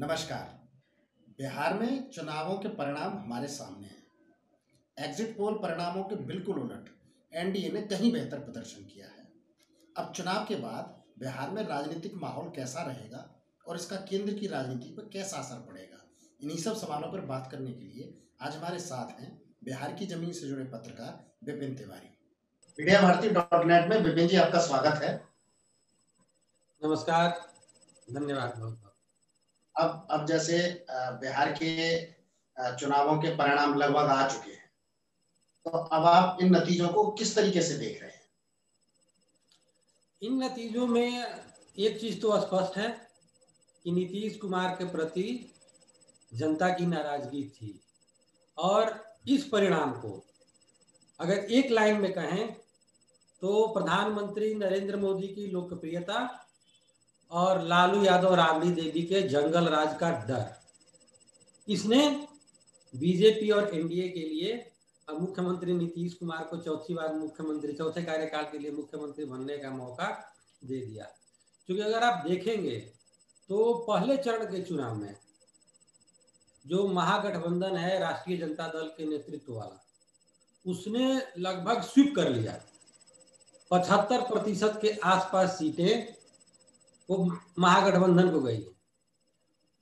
नमस्कार। बिहार में चुनावों के परिणाम हमारे सामने हैं। एग्जिट पोल परिणामों के बिल्कुल उलट एनडीए ने कहीं बेहतर प्रदर्शन किया है। अब चुनाव के बाद बिहार में राजनीतिक माहौल कैसा रहेगा और इसका केंद्र की राजनीति पर कैसा असर पड़ेगा, इन्हीं सब सवालों पर बात करने के लिए आज हमारे साथ हैं बिहार की जमीन से जुड़े पत्रकार विपिन तिवारी। मीडिया भारती.net में विपिन जी आपका स्वागत है। नमस्कार, धन्यवाद। अब जैसे बिहार के चुनावों के परिणाम लगभग आ चुके हैं, तो अब आप इन नतीजों को किस तरीके से देख रहे हैं? इन नतीजों में एक चीज तो स्पष्ट है कि नीतीश कुमार के प्रति जनता की नाराजगी थी और इस परिणाम को अगर एक लाइन में कहें तो प्रधानमंत्री नरेंद्र मोदी की लोकप्रियता और लालू यादव राबड़ी देवी के जंगल राज का डर, इसने बीजेपी और एनडीए के लिए अब मुख्यमंत्री नीतीश कुमार को चौथी बार मुख्यमंत्री, चौथे कार्यकाल के लिए मुख्यमंत्री बनने का मौका दे दिया। क्योंकि अगर आप देखेंगे तो पहले चरण के चुनाव में जो महागठबंधन है राष्ट्रीय जनता दल के नेतृत्व वाला, उसने लगभग स्वीप कर लिया। 75% के आसपास सीटें वो महागठबंधन को गई।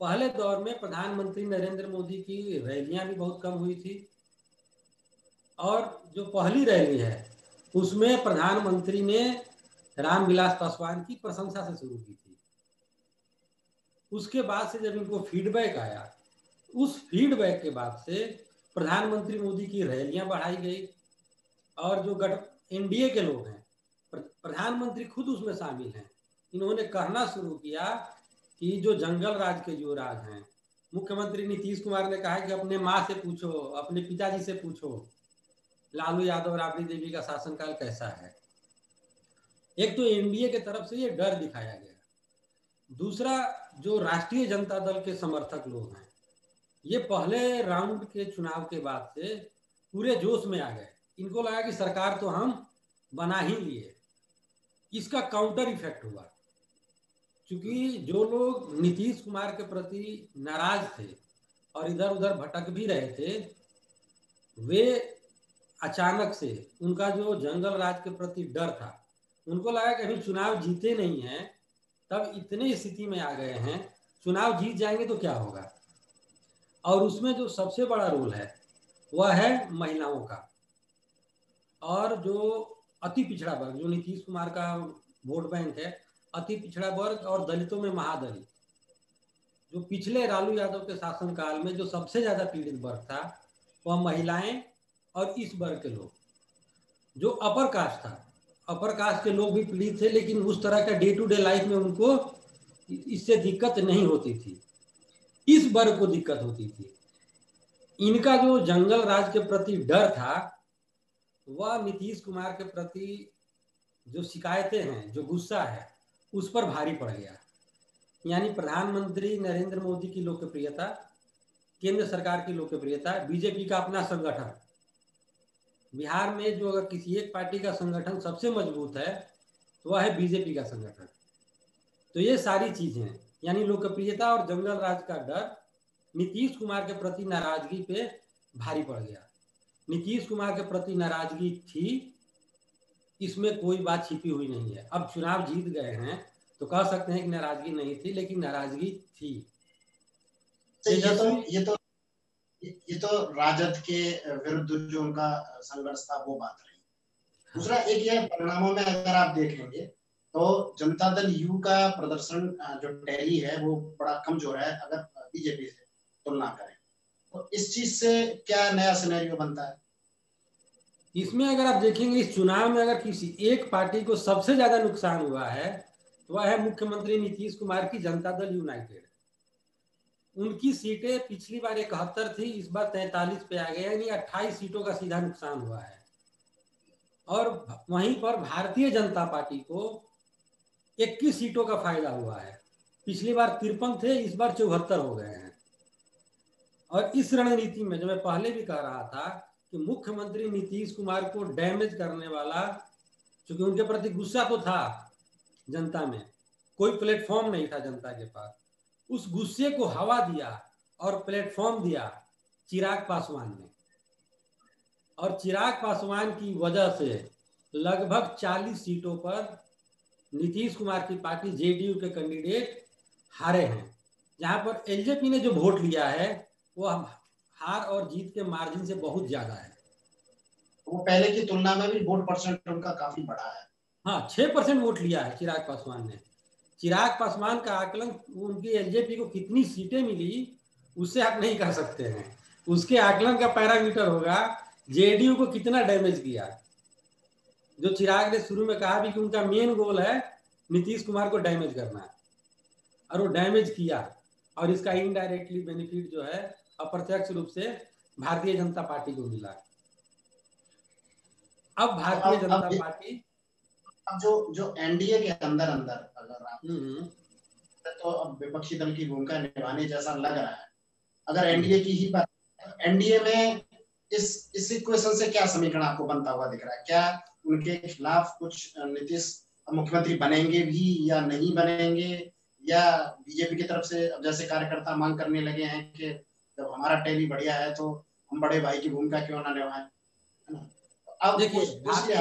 पहले दौर में प्रधानमंत्री नरेंद्र मोदी की रैलियां भी बहुत कम हुई थी और जो पहली रैली है उसमें प्रधानमंत्री ने रामविलास पासवान की प्रशंसा से शुरू की थी। उसके बाद से जब इनको फीडबैक आया, उस फीडबैक के बाद से प्रधानमंत्री मोदी की रैलियां बढ़ाई गई और जो एनडीए के लोग हैं, प्रधानमंत्री खुद उसमें शामिल हैं, इन्होंने कहना शुरू किया कि जो जंगल राज के युवराज हैं। मुख्यमंत्री नीतीश कुमार ने कहा कि अपने माँ से पूछो, अपने पिताजी से पूछो, लालू यादव राबड़ी देवी का शासनकाल कैसा है। एक तो एनडीए के तरफ से ये डर दिखाया गया। दूसरा, जो राष्ट्रीय जनता दल के समर्थक लोग हैं, ये पहले राउंड के चुनाव के बाद से पूरे जोश में आ गए। इनको लगा कि सरकार तो हम बना ही लिए। इसका काउंटर इफेक्ट हुआ, क्योंकि जो लोग नीतीश कुमार के प्रति नाराज थे और इधर उधर भटक भी रहे थे, वे अचानक से उनका जो जंगल राज के प्रति डर था, उनको लगा कि अभी चुनाव जीते नहीं हैं, तब इतने स्थिति में आ गए हैं, चुनाव जीत जाएंगे तो क्या होगा। और उसमें जो सबसे बड़ा रोल है वह है महिलाओं का और जो अति पिछड़ा वर्ग, जो नीतीश कुमार का वोट बैंक है, अति पिछड़ा वर्ग और दलितों में महादलित, जो पिछले लालू यादव के शासनकाल में जो सबसे ज्यादा पीड़ित वर्ग था वह महिलाएं और इस वर्ग के लोग। जो अपर कास्ट था, अपर कास्ट के लोग भी पीड़ित थे, लेकिन उस तरह का डे टू डे लाइफ में उनको इससे दिक्कत नहीं होती थी, इस वर्ग को दिक्कत होती थी। इनका जो जंगल राज के प्रति डर था, वह नीतीश कुमार के प्रति जो शिकायतें हैं, जो गुस्सा है, उस पर भारी पड़ गया। यानी प्रधानमंत्री नरेंद्र मोदी की लोकप्रियता, केंद्र सरकार की लोकप्रियता, बीजेपी का अपना संगठन, बिहार में जो अगर किसी एक पार्टी का संगठन सबसे मजबूत है तो वह है बीजेपी का संगठन। तो ये सारी चीजें, यानी लोकप्रियता और जंगल राज का डर, नीतीश कुमार के प्रति नाराजगी पे भारी पड़ गया। नीतीश कुमार के प्रति नाराजगी थी, इसमें कोई बात छिपी हुई नहीं है। अब चुनाव जीत गए हैं तो कह सकते हैं कि नाराजगी नहीं थी, लेकिन नाराजगी थी। ये तो राजद के विरुद्ध जो उनका संघर्ष था वो बात रही। दूसरा, एक ये परिणामों में अगर आप देखेंगे तो जनता दल यू का प्रदर्शन जो टैली है वो बड़ा कमजोर है अगर बीजेपी से तुलना करें। तो इस चीज से क्या नया सिनेरियो बनता है? इसमें अगर आप देखेंगे, इस चुनाव में अगर किसी एक पार्टी को सबसे ज्यादा नुकसान हुआ है तो वह है मुख्यमंत्री नीतीश कुमार की जनता दल यूनाइटेड। उनकी सीटें पिछली बार 71 थी, इस बार 43 पे आ गए, यानी 28 सीटों का सीधा नुकसान हुआ है। और वहीं पर भारतीय जनता पार्टी को 21 सीटों का फायदा हुआ है। पिछली बार 53 थे, इस बार 74 हो गए हैं। और इस रणनीति में, जो मैं पहले भी कह रहा था कि मुख्यमंत्री नीतीश कुमार को डैमेज करने वाला, क्योंकि उनके प्रति गुस्सा तो था जनता में, कोई प्लेटफॉर्म नहीं था जनता के पास, उस गुस्से को हवा दिया और प्लेटफॉर्म दिया चिराग पासवान ने, और चिराग पासवान की वजह से लगभग 40 सीटों पर नीतीश कुमार की पार्टी जेडीयू के कैंडिडेट हारे हैं, जहां पर एलजेपी ने जो वोट लिया है वो हार और जीत के मार्जिन से बहुत ज्यादा है। वो पहले की तुलना में भी वोट परसेंट उनका काफी बड़ा है। हाँ, 6% वोट लिया है चिराग पासवान ने। चिराग पासवान का आकलन उनकी एलजेपी को कितनी सीटें मिली उससे आप नहीं कर सकते हैं, उसके आकलन का पैरामीटर होगा जेडीयू को कितना डैमेज किया। जो चिराग ने शुरू में कहा भी कि उनका मेन गोल है नीतीश कुमार को डैमेज करना, और वो डैमेज किया, और इसका इनडायरेक्टली बेनिफिट जो है अप्रत्यक्ष रूप से भारतीय जनता पार्टी को मिला। अब भारतीय जनता पार्टी जो एनडीए के अंदर अगर तो अब विपक्षी दल की भूमिका निभाने जैसा लग रहा है। अगर एनडीए की ही बात, एनडीए में इस इक्वेशन से क्या समीकरण आपको बनता हुआ दिख रहा है? क्या उनके खिलाफ कुछ नीतीश मुख्यमंत्री बनेंगे भी या नहीं बनेंगे, या बीजेपी की तरफ से अब जैसे कार्यकर्ता मांग करने लगे हैं कि जब हमारा टैली बढ़िया है तो हम बड़े भाई की भूमिका क्यों ना निभाएं? अब देखिए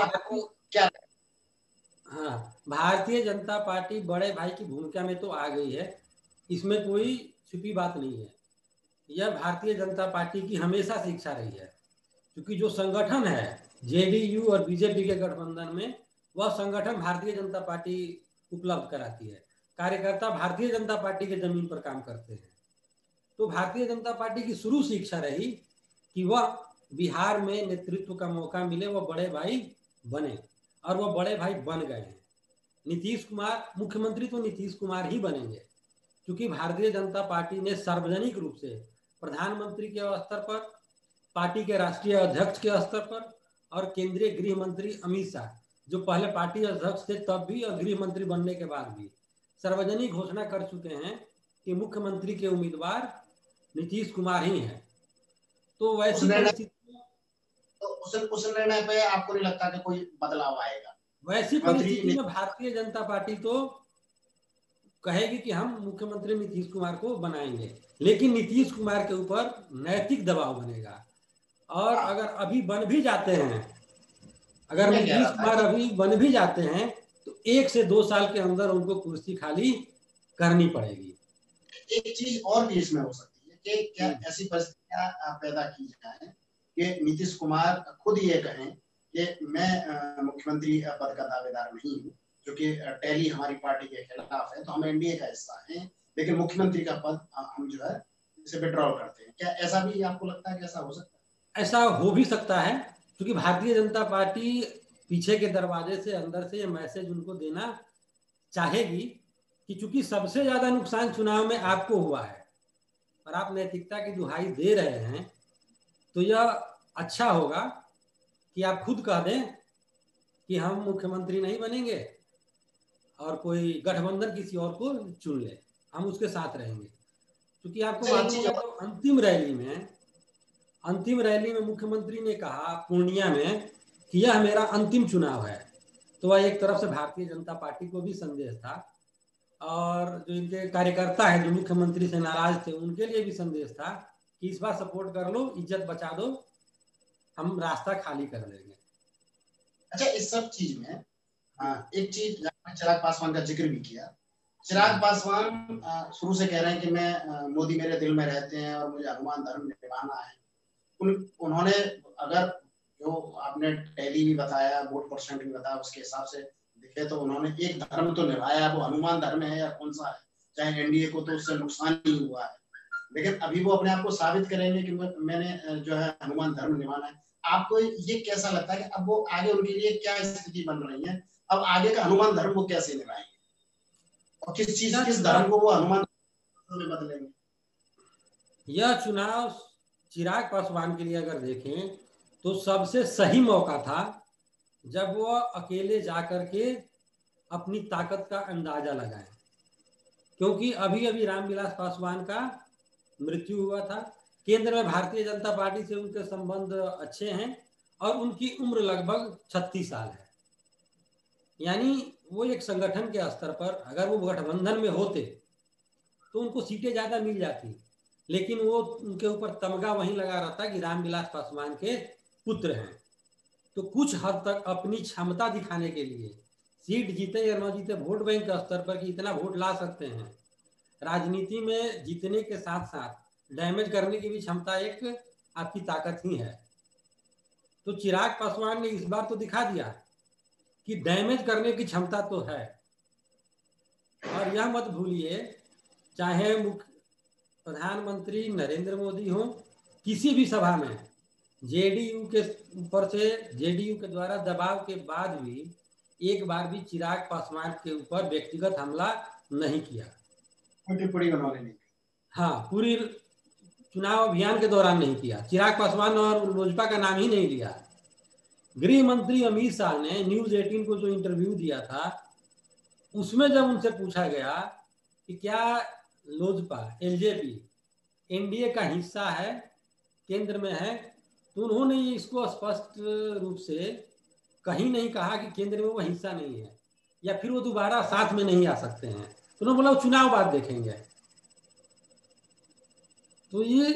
आपको क्या, हाँ, भारतीय जनता पार्टी बड़े भाई की भूमिका में तो आ गई है, इसमें कोई छुपी बात नहीं है। यह भारतीय जनता पार्टी की हमेशा से इच्छा रही है, क्योंकि जो संगठन है जेडीयू और बीजेपी के गठबंधन में, वह संगठन भारतीय जनता पार्टी उपलब्ध कराती है। कार्यकर्ता भारतीय जनता पार्टी के जमीन पर काम करते हैं, तो भारतीय जनता पार्टी की शुरू से इच्छा रही कि वह बिहार में नेतृत्व का मौका मिले, वह बड़े भाई बने, और वह बड़े भाई बन गए हैं। नीतीश कुमार मुख्यमंत्री तो नीतीश कुमार ही बनेंगे, क्योंकि भारतीय जनता पार्टी ने सार्वजनिक रूप से प्रधानमंत्री के स्तर पर, पार्टी के राष्ट्रीय अध्यक्ष के स्तर पर और केंद्रीय गृह मंत्री अमित शाह, जो पहले पार्टी अध्यक्ष थे तब भी और गृह मंत्री बनने के बाद भी, सार्वजनिक घोषणा कर चुके हैं कि मुख्यमंत्री के उम्मीदवार नीतीश कुमार ही हैं। तो वैसी उस निर्णय पे आपको नहीं लगता कि कोई बदलाव आएगा? वैसी परिस्थिति में भारतीय जनता पार्टी तो कहेगी कि हम मुख्यमंत्री नीतीश कुमार को बनाएंगे, लेकिन नीतीश कुमार के ऊपर नैतिक दबाव बनेगा। और अगर अभी बन भी जाते हैं, अगर नीतीश कुमार अभी बन भी जाते हैं, तो 1 से 2 साल के अंदर उनको कुर्सी खाली करनी पड़ेगी। एक चीज और भी इसमें हो सकती है कि क्या ऐसी परिस्थितियां पैदा की जाए कि नीतीश कुमार खुद ये कहें कि मैं मुख्यमंत्री पद का दावेदार नहीं हूँ, जो कि टैली हमारी पार्टी के खिलाफ है, तो हम एनडीए का हिस्सा है, लेकिन मुख्यमंत्री का पद हम जो है इसे विड्रॉल करते हैं। क्या ऐसा भी आपको लगता है कि ऐसा हो सकता है? ऐसा हो भी सकता है, क्योंकि भारतीय जनता पार्टी पीछे के दरवाजे से, अंदर से ये मैसेज उनको देना चाहेगी कि चूंकि सबसे ज्यादा नुकसान चुनाव में आपको हुआ है और आप नैतिकता की दुहाई दे रहे हैं, तो यह अच्छा होगा कि आप खुद कह दें कि हम मुख्यमंत्री नहीं बनेंगे और कोई गठबंधन किसी और को चुन ले, हम उसके साथ रहेंगे। क्योंकि आपको मालूम है तो अंतिम रैली में मुख्यमंत्री ने कहा पूर्णिया में कि यह मेरा अंतिम चुनाव है, तो वह एक तरफ से भारतीय जनता पार्टी को भी संदेश था, और जो इनके कार्यकर्ता हैं जो मुख्यमंत्री से नाराज थे उनके लिए भी संदेश था कि इस बार सपोर्ट कर लो, इज्जत बचा दो, हम रास्ता खाली कर देंगे। अच्छा, इस सब चीज में एक चीज चिराग पासवान का जिक्र भी किया। चिराग पासवान शुरू से कह रहे हैं कि मैं, मोदी मेरे दिल में रहते हैं और मुझे भगवान धर्म निभाना है। उन्होंने अगर जो आपने टैली भी बताया, वोट परसेंट भी बताया, उसके हिसाब से देखे तो उन्होंने एक धर्म तो निभाया, वो हनुमान धर्म है या कौन सा है, चाहे एनडीए को तो उससे नुकसान नहीं हुआ है, लेकिन अभी वो अपने आप को साबित करेंगे कि मैंने जो है हनुमान धर्म निभाना है। आपको ये कैसा लगता है कि अब वो आगे उनके लिए क्या स्थिति बन रही है? अब आगे का हनुमान धर्म वो कैसे निभाएंगे और किस चीज, किस धर्म को वो हनुमान में बदलेंगे? यह चुनाव चिराग पासवान के लिए अगर देखें तो सबसे सही मौका था, जब वो अकेले जा कर के अपनी ताकत का अंदाजा लगाएं, क्योंकि अभी अभी रामविलास पासवान का मृत्यु हुआ था। केंद्र में भारतीय जनता पार्टी से उनके संबंध अच्छे हैं और उनकी उम्र लगभग 36 साल है, यानी वो एक संगठन के स्तर पर अगर वो गठबंधन में होते तो उनको सीटें ज्यादा मिल जाती, लेकिन वो उनके ऊपर तमगा वहीं लगा रहता कि रामविलास पासवान के पुत्र हैं। तो कुछ हद तक अपनी क्षमता दिखाने के लिए सीट जीते या न जीते वोट बैंक के स्तर पर कि इतना वोट ला सकते हैं, राजनीति में जीतने के साथ साथ डैमेज करने की भी क्षमता एक आपकी ताकत ही है। तो चिराग पासवान ने इस बार तो दिखा दिया कि डैमेज करने की क्षमता तो है। और यह मत भूलिए, चाहे प्रधानमंत्री नरेंद्र मोदी हो, किसी भी सभा में जेडीयू के ऊपर से जेडीयू के द्वारा दबाव के बाद भी एक बार भी चिराग पासवान के ऊपर व्यक्तिगत हमला नहीं किया। हाँ, पूरी चुनाव अभियान के दौरान नहीं किया, चिराग पासवान और लोजपा का नाम ही नहीं लिया। गृह मंत्री अमित शाह ने News 18 को जो इंटरव्यू दिया था, उसमें जब उनसे पूछा गया कि क्या लोजपा LJP NDA का हिस्सा है, केंद्र में है, तो उन्होंने इसको स्पष्ट रूप से कहीं नहीं कहा कि केंद्र में वो हिस्सा नहीं है या फिर वो दोबारा साथ में नहीं आ सकते हैं। उन्होंने बोला वो चुनाव बाद देखेंगे। तो ये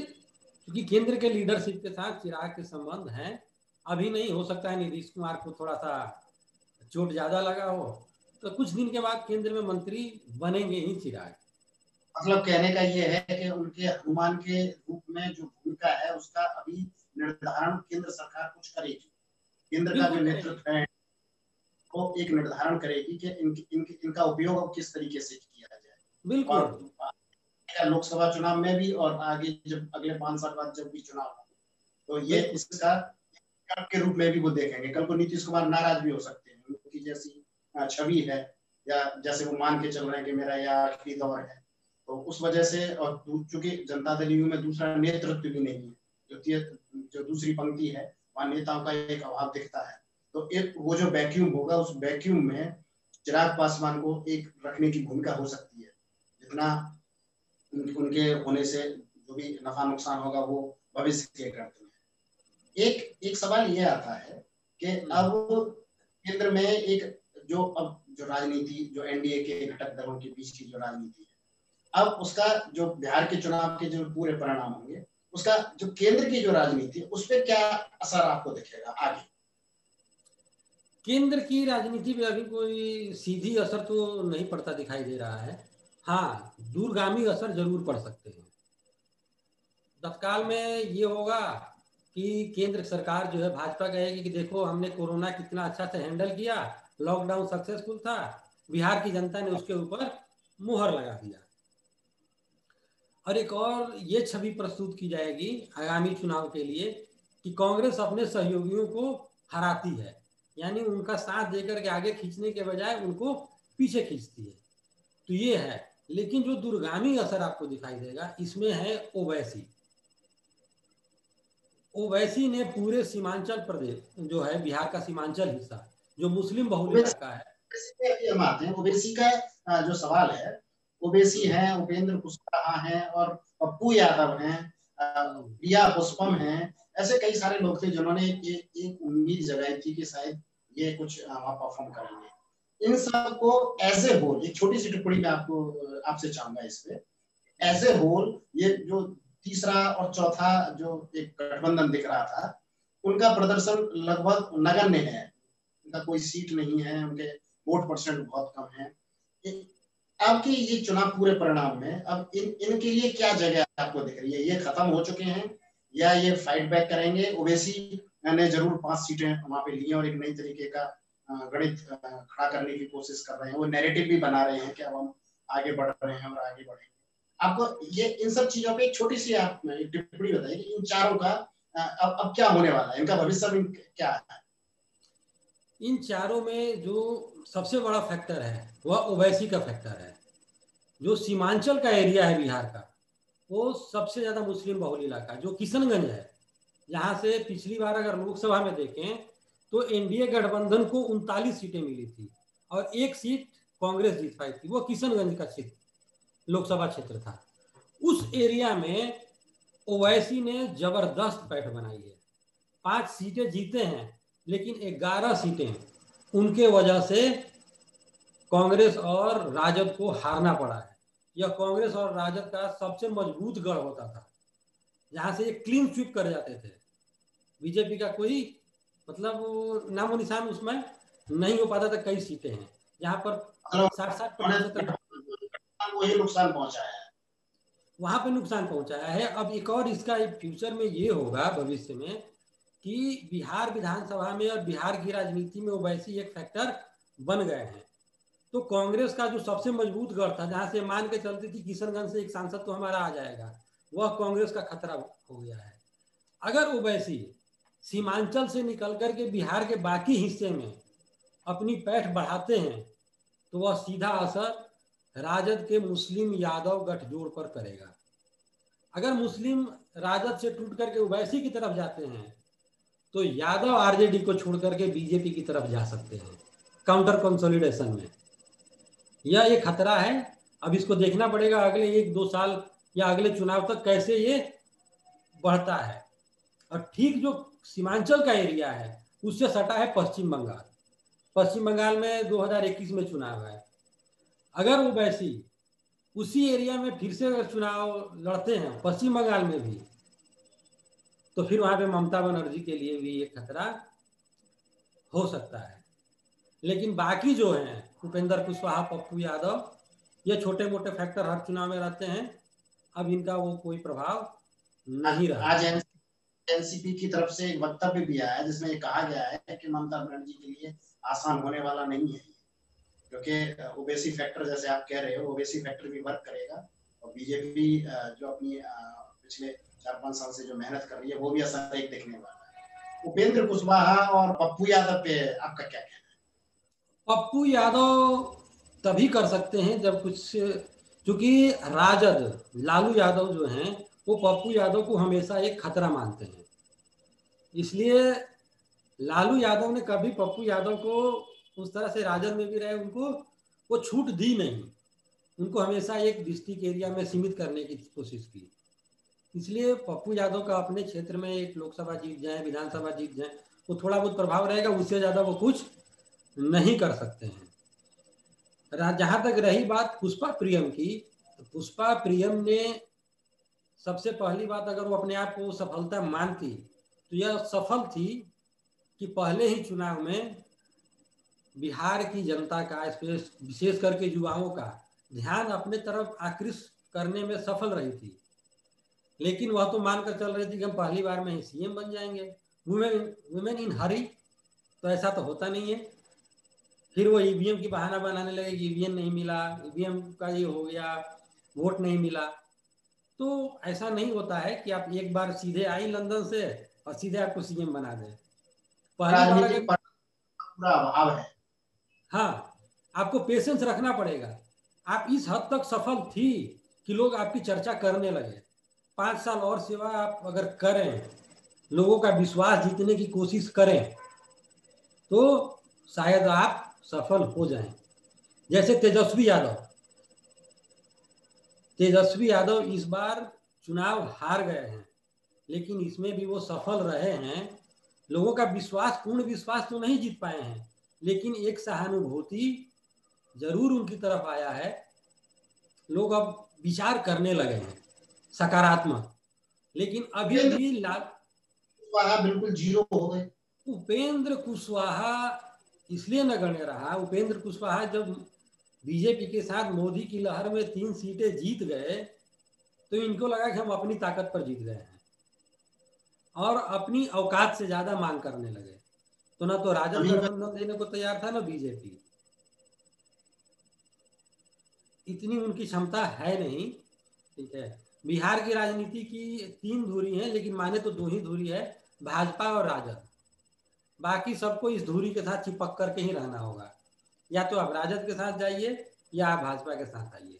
क्योंकि केंद्र के लीडरशिप के साथ चिराग के संबंध हैं, अभी नहीं हो सकता है। नीतीश कुमार को थोड़ा सा चोट ज्यादा लगा हो तो कुछ दिन के बाद केंद्र में मंत्री बनेंगे ही चिराग। मतलब कहने का ये है कि उनके हनुमान के रूप में जो भूमिका है उसका अभी निर्धारण केंद्र सरकार कुछ करेगी। केंद्र का जो नेतृत्व है वो एक निर्धारण करेगी कि इनका उपयोग किस तरीके से किया जाए। बिल्कुल, लोकसभा चुनाव में भी और आगे जब अगले 5-7 बाद जब भी चुनाव हो तो ये इसका के रूप में भी वो देखेंगे। कल को नीतीश कुमार नाराज भी हो सकते हैं, उनकी जैसी छवि है या जैसे वो मान के चल रहे हैं कि मेरा यह आखिरी दौर है, तो उस वजह से। और चूंकि जनता दल यू में दूसरा नेतृत्व भी नहीं है, जो दूसरी पंक्ति है वहां नेताओं का एक अभाव दिखता है, तो एक वो जो वैक्यूम होगा उस वैक्यूम में चिराग पासवान को एक रखने की भूमिका हो सकती है। जितना उनके होने से जो भी नफा नुकसान होगा वो भविष्य के करते हैं। एक सवाल ये आता है कि अब केंद्र में एक जो अब जो राजनीति जो एनडीए के घटक दलों के बीच की जो राजनीति है, अब उसका जो बिहार के चुनाव के जो पूरे परिणाम होंगे उसका जो केंद्र की जो राजनीति है उस पर क्या असर आपको दिखेगा आगे? केंद्र की राजनीति पे अभी कोई सीधी असर तो नहीं पड़ता दिखाई दे रहा है। हाँ, दूरगामी असर जरूर पड़ सकते हैं। तत्काल में ये होगा कि केंद्र सरकार जो है भाजपा कहेगी कि देखो हमने कोरोना कितना अच्छा से हैंडल किया, लॉकडाउन सक्सेसफुल था, बिहार की जनता ने उसके ऊपर मुहर लगा दिया। और एक और ये छवि प्रस्तुत की जाएगी आगामी चुनाव के लिए कि कांग्रेस अपने सहयोगियों को हराती है, यानी उनका साथ देकर के आगे खींचने के बजाय उनको पीछे खींचती है। तो ये है, लेकिन जो दूरगामी असर आपको दिखाई देगा इसमें है ओवैसी। ओवैसी ने पूरे सीमांचल प्रदेश जो है बिहार का सीमांचल हिस्सा जो मुस्लिम बहुल इलाका है, ओवैसी का जो सवाल है, ओवैसी हैं, उपेंद्र कुशवाहा हैं और पप्पू यादव हैं, प्रिया पुष्पम हैं, ऐसे कई सारे लोग थे जिन्होंने एक उम्मीद जगाई थी कि शायद ये कुछ परफॉर्म करेंगे। इन सब को एज ए होल, एक छोटी सी टिप्पणी में आपसे चाहूंगा इस पे, एज ए होल ये जो तीसरा और चौथा जो एक गठबंधन दिख रहा था उनका प्रदर्शन लगभग नगण्य है। उनका कोई सीट नहीं है, उनके वोट परसेंट बहुत कम है। आपके ये चुनाव पूरे परिणाम में अब इनके लिए क्या जगह आपको दिख रही है? ये खत्म हो चुके हैं या ये फाइट बैक करेंगे? ओवैसी ने जरूर 5 सीटें वहां पे ली हैं और एक नई तरीके का गणित खड़ा करने की कोशिश कर रहे हैं। वो नैरेटिव भी बना रहे हैं कि अब हम आगे बढ़ रहे हैं और आगे बढ़ेंगे। आपको ये इन सब चीजों पर छोटी सी आप टिप्पणी बताइए कि इन चारों का अब क्या होने वाला है, इनका भविष्य क्या है? इन चारों में जो सबसे बड़ा फैक्टर है वह ओवैसी का फैक्टर है। जो सीमांचल का एरिया है बिहार का, वो सबसे ज़्यादा मुस्लिम बहुल इलाका जो किशनगंज है, जहाँ से पिछली बार अगर लोकसभा में देखें तो एनडीए गठबंधन को 39 सीटें मिली थी और 1 सीट कांग्रेस जीत पाई थी। वो किशनगंज का क्षेत्र लोकसभा क्षेत्र था। उस एरिया में ओवैसी ने जबरदस्त पैठ बनाई है। 5 सीटें जीते हैं लेकिन 11 सीटें उनके वजह से कांग्रेस और राजद को हारना पड़ा है। यह कांग्रेस और राजद का सबसे मजबूत गढ़ होता था, जहां से ये क्लीन स्वीप कर जाते थे। बीजेपी का कोई मतलब नामो निशान उसमें नहीं हो पाता था। कई सीटें हैं जहां पर 60-70% वही नुकसान पहुंचाया है, वहां पर नुकसान पहुंचाया है। अब एक और इसका एक फ्यूचर में ये होगा भविष्य में कि बिहार विधानसभा में और बिहार की राजनीति में ओवैसी एक फैक्टर बन गए हैं। तो कांग्रेस का जो सबसे मजबूत गढ़ था, जहां से मान के चलती थी किशनगंज से एक सांसद तो हमारा आ जाएगा, वह कांग्रेस का खतरा हो गया है। अगर ओवैसी सीमांचल से निकल कर के बिहार के बाकी हिस्से में अपनी पैठ बढ़ाते हैं तो वह सीधा असर राजद के मुस्लिम यादव गठजोड़ पर करेगा। अगर मुस्लिम राजद से टूट करके ओवैसी की तरफ जाते हैं तो यादव आरजेडी को छोड़ करके बीजेपी की तरफ जा सकते हैं काउंटर कंसोलिडेशन में। यह एक खतरा है। अब इसको देखना पड़ेगा अगले 1-2 साल या अगले चुनाव तक कैसे ये बढ़ता है। और ठीक जो सीमांचल का एरिया है उससे सटा है पश्चिम बंगाल। पश्चिम बंगाल में 2021 में चुनाव है। अगर वो वैसी उसी एरिया में फिर से अगर चुनाव लड़ते हैं पश्चिम बंगाल में भी, तो फिर वहां पे ममता बनर्जी के लिए भी एक खतरा हो सकता है। लेकिन बाकी जो हैं उपेंद्र कुशवाहा, पप्पू यादव, ये छोटे मोटे फैक्टर हर चुनाव में रहते हैं। अब इनका वो कोई प्रभाव नहीं रहा। आज एनसीपी की तरफ से एक वक्तव्य भी आया जिसमें ये कहा गया है कि ममता बनर्जी के लिए आसान होने वाला नहीं है, क्योंकि ओबीसी फैक्टर जैसे आप कह रहे हो ओबीसी फैक्टर भी वर्क करेगा और बीजेपी जो अपनी पिछले 4-5 साल से जो मेहनत कर रही है वो भी असर एक देखने वाला है। उपेंद्र कुशवाहा और पप्पू यादव पे आपका क्या कहना है? पप्पू यादव तभी कर सकते हैं जब कुछ, क्योंकि राजद लालू यादव जो हैं वो पप्पू यादव को हमेशा एक खतरा मानते हैं, इसलिए लालू यादव ने कभी पप्पू यादव को उस तरह से, राजद में भी रहे, उनको वो छूट दी नहीं। उनको हमेशा एक डिस्ट्रिक्ट एरिया में सीमित करने की कोशिश की। इसलिए पप्पू यादव का अपने क्षेत्र में एक लोकसभा जीत जाए, विधानसभा जीत जाए, वो थोड़ा बहुत प्रभाव रहेगा, उससे ज़्यादा वो कुछ नहीं कर सकते हैं। जहाँ तक रही बात पुष्पा प्रियम की, तो पुष्पा प्रियम ने सबसे पहली बात, अगर वो अपने आप को सफलता मानती तो यह सफल थी कि पहले ही चुनाव में बिहार की जनता का, विशेष करके युवाओं का ध्यान अपने तरफ आकृष्ट करने में सफल रही थी। लेकिन वह तो मानकर चल रही थी कि हम पहली बार में ही सीएम बन जाएंगे, वुमेन इन हरी, तो ऐसा तो होता नहीं है। फिर वो ईवीएम की बहाना बनाने लगे कि ईवीएम नहीं मिला, ईवीएम का ये हो गया, वोट नहीं मिला। तो ऐसा नहीं होता है कि आप एक बार सीधे आई लंदन से और सीधे आपको सीएम बना दें। पहली बार पूरा अभाव है। हाँ, आपको पेशेंस रखना पड़ेगा। आप इस हद तक सफल थी कि लोग आपकी चर्चा करने लगे। 5 साल और सेवा आप अगर करें, लोगों का विश्वास जीतने की कोशिश करें, तो शायद आप सफल हो जाएं। जैसे तेजस्वी यादव इस बार चुनाव हार गए हैं, लेकिन इसमें भी वो सफल रहे हैं। लोगों का विश्वास, पूर्ण विश्वास तो नहीं जीत पाए हैं, लेकिन एक सहानुभूति जरूर उनकी तरफ आया है। लोग अब विचार करने लगे हैं सकारात्मक। लेकिन अभी भी कुशवाहा बिल्कुल जीरो हो गए। उपेंद्र कुशवाहा इसलिए नगण्य रहा, उपेंद्र कुशवाहा जब बीजेपी के साथ मोदी की लहर में 3 सीटें जीत गए तो इनको लगा कि हम अपनी ताकत पर जीत गए हैं और अपनी औकात से ज्यादा मांग करने लगे। तो ना तो राजद गठबंधन देने को तैयार था, ना बीजेपी। इतनी उनकी क्षमता है नहीं। ठीक है, बिहार की राजनीति की 3 धुरी है, लेकिन माने तो 2 ही धुरी है, भाजपा और राजद। बाकी सबको इस धुरी के साथ चिपक करके ही रहना होगा। या तो आप राजद के साथ जाइए या आप भाजपा के साथ आइए।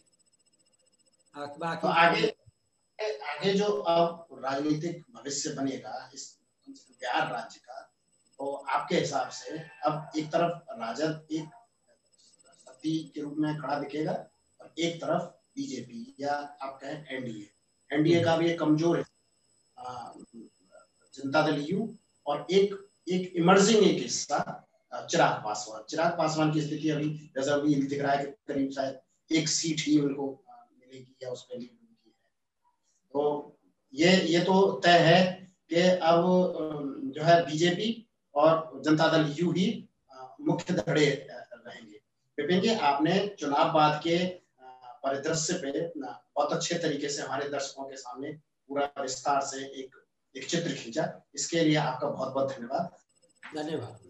तो आगे जो अब राजनीतिक भविष्य बनेगा इस बिहार राज्य का, तो आपके हिसाब से अब एक तरफ राजद एक शक्ति के रूप में खड़ा दिखेगा और एक तरफ बीजेपी या आप कहें एनडीए का भी एक कमजोर है जनता दल यू, और एक इमर्जिंग एक हिस्सा चिराग पासवान की स्थिति अभी जैसा अभी दिख रहा है कि करीब शायद एक सीट ही उनको मिलेगी या उसमें लीड उनकी है। तो ये तो तय है कि अब जो है बीजेपी और जनता दल यू ही मुख्य धड़े रहेंगे। विपिन जी, आपने चुनाववाद के परिदृश्य पे बहुत अच्छे तरीके से हमारे दर्शकों के सामने पूरा विस्तार से एक चित्र खींचा, इसके लिए आपका बहुत बहुत धन्यवाद।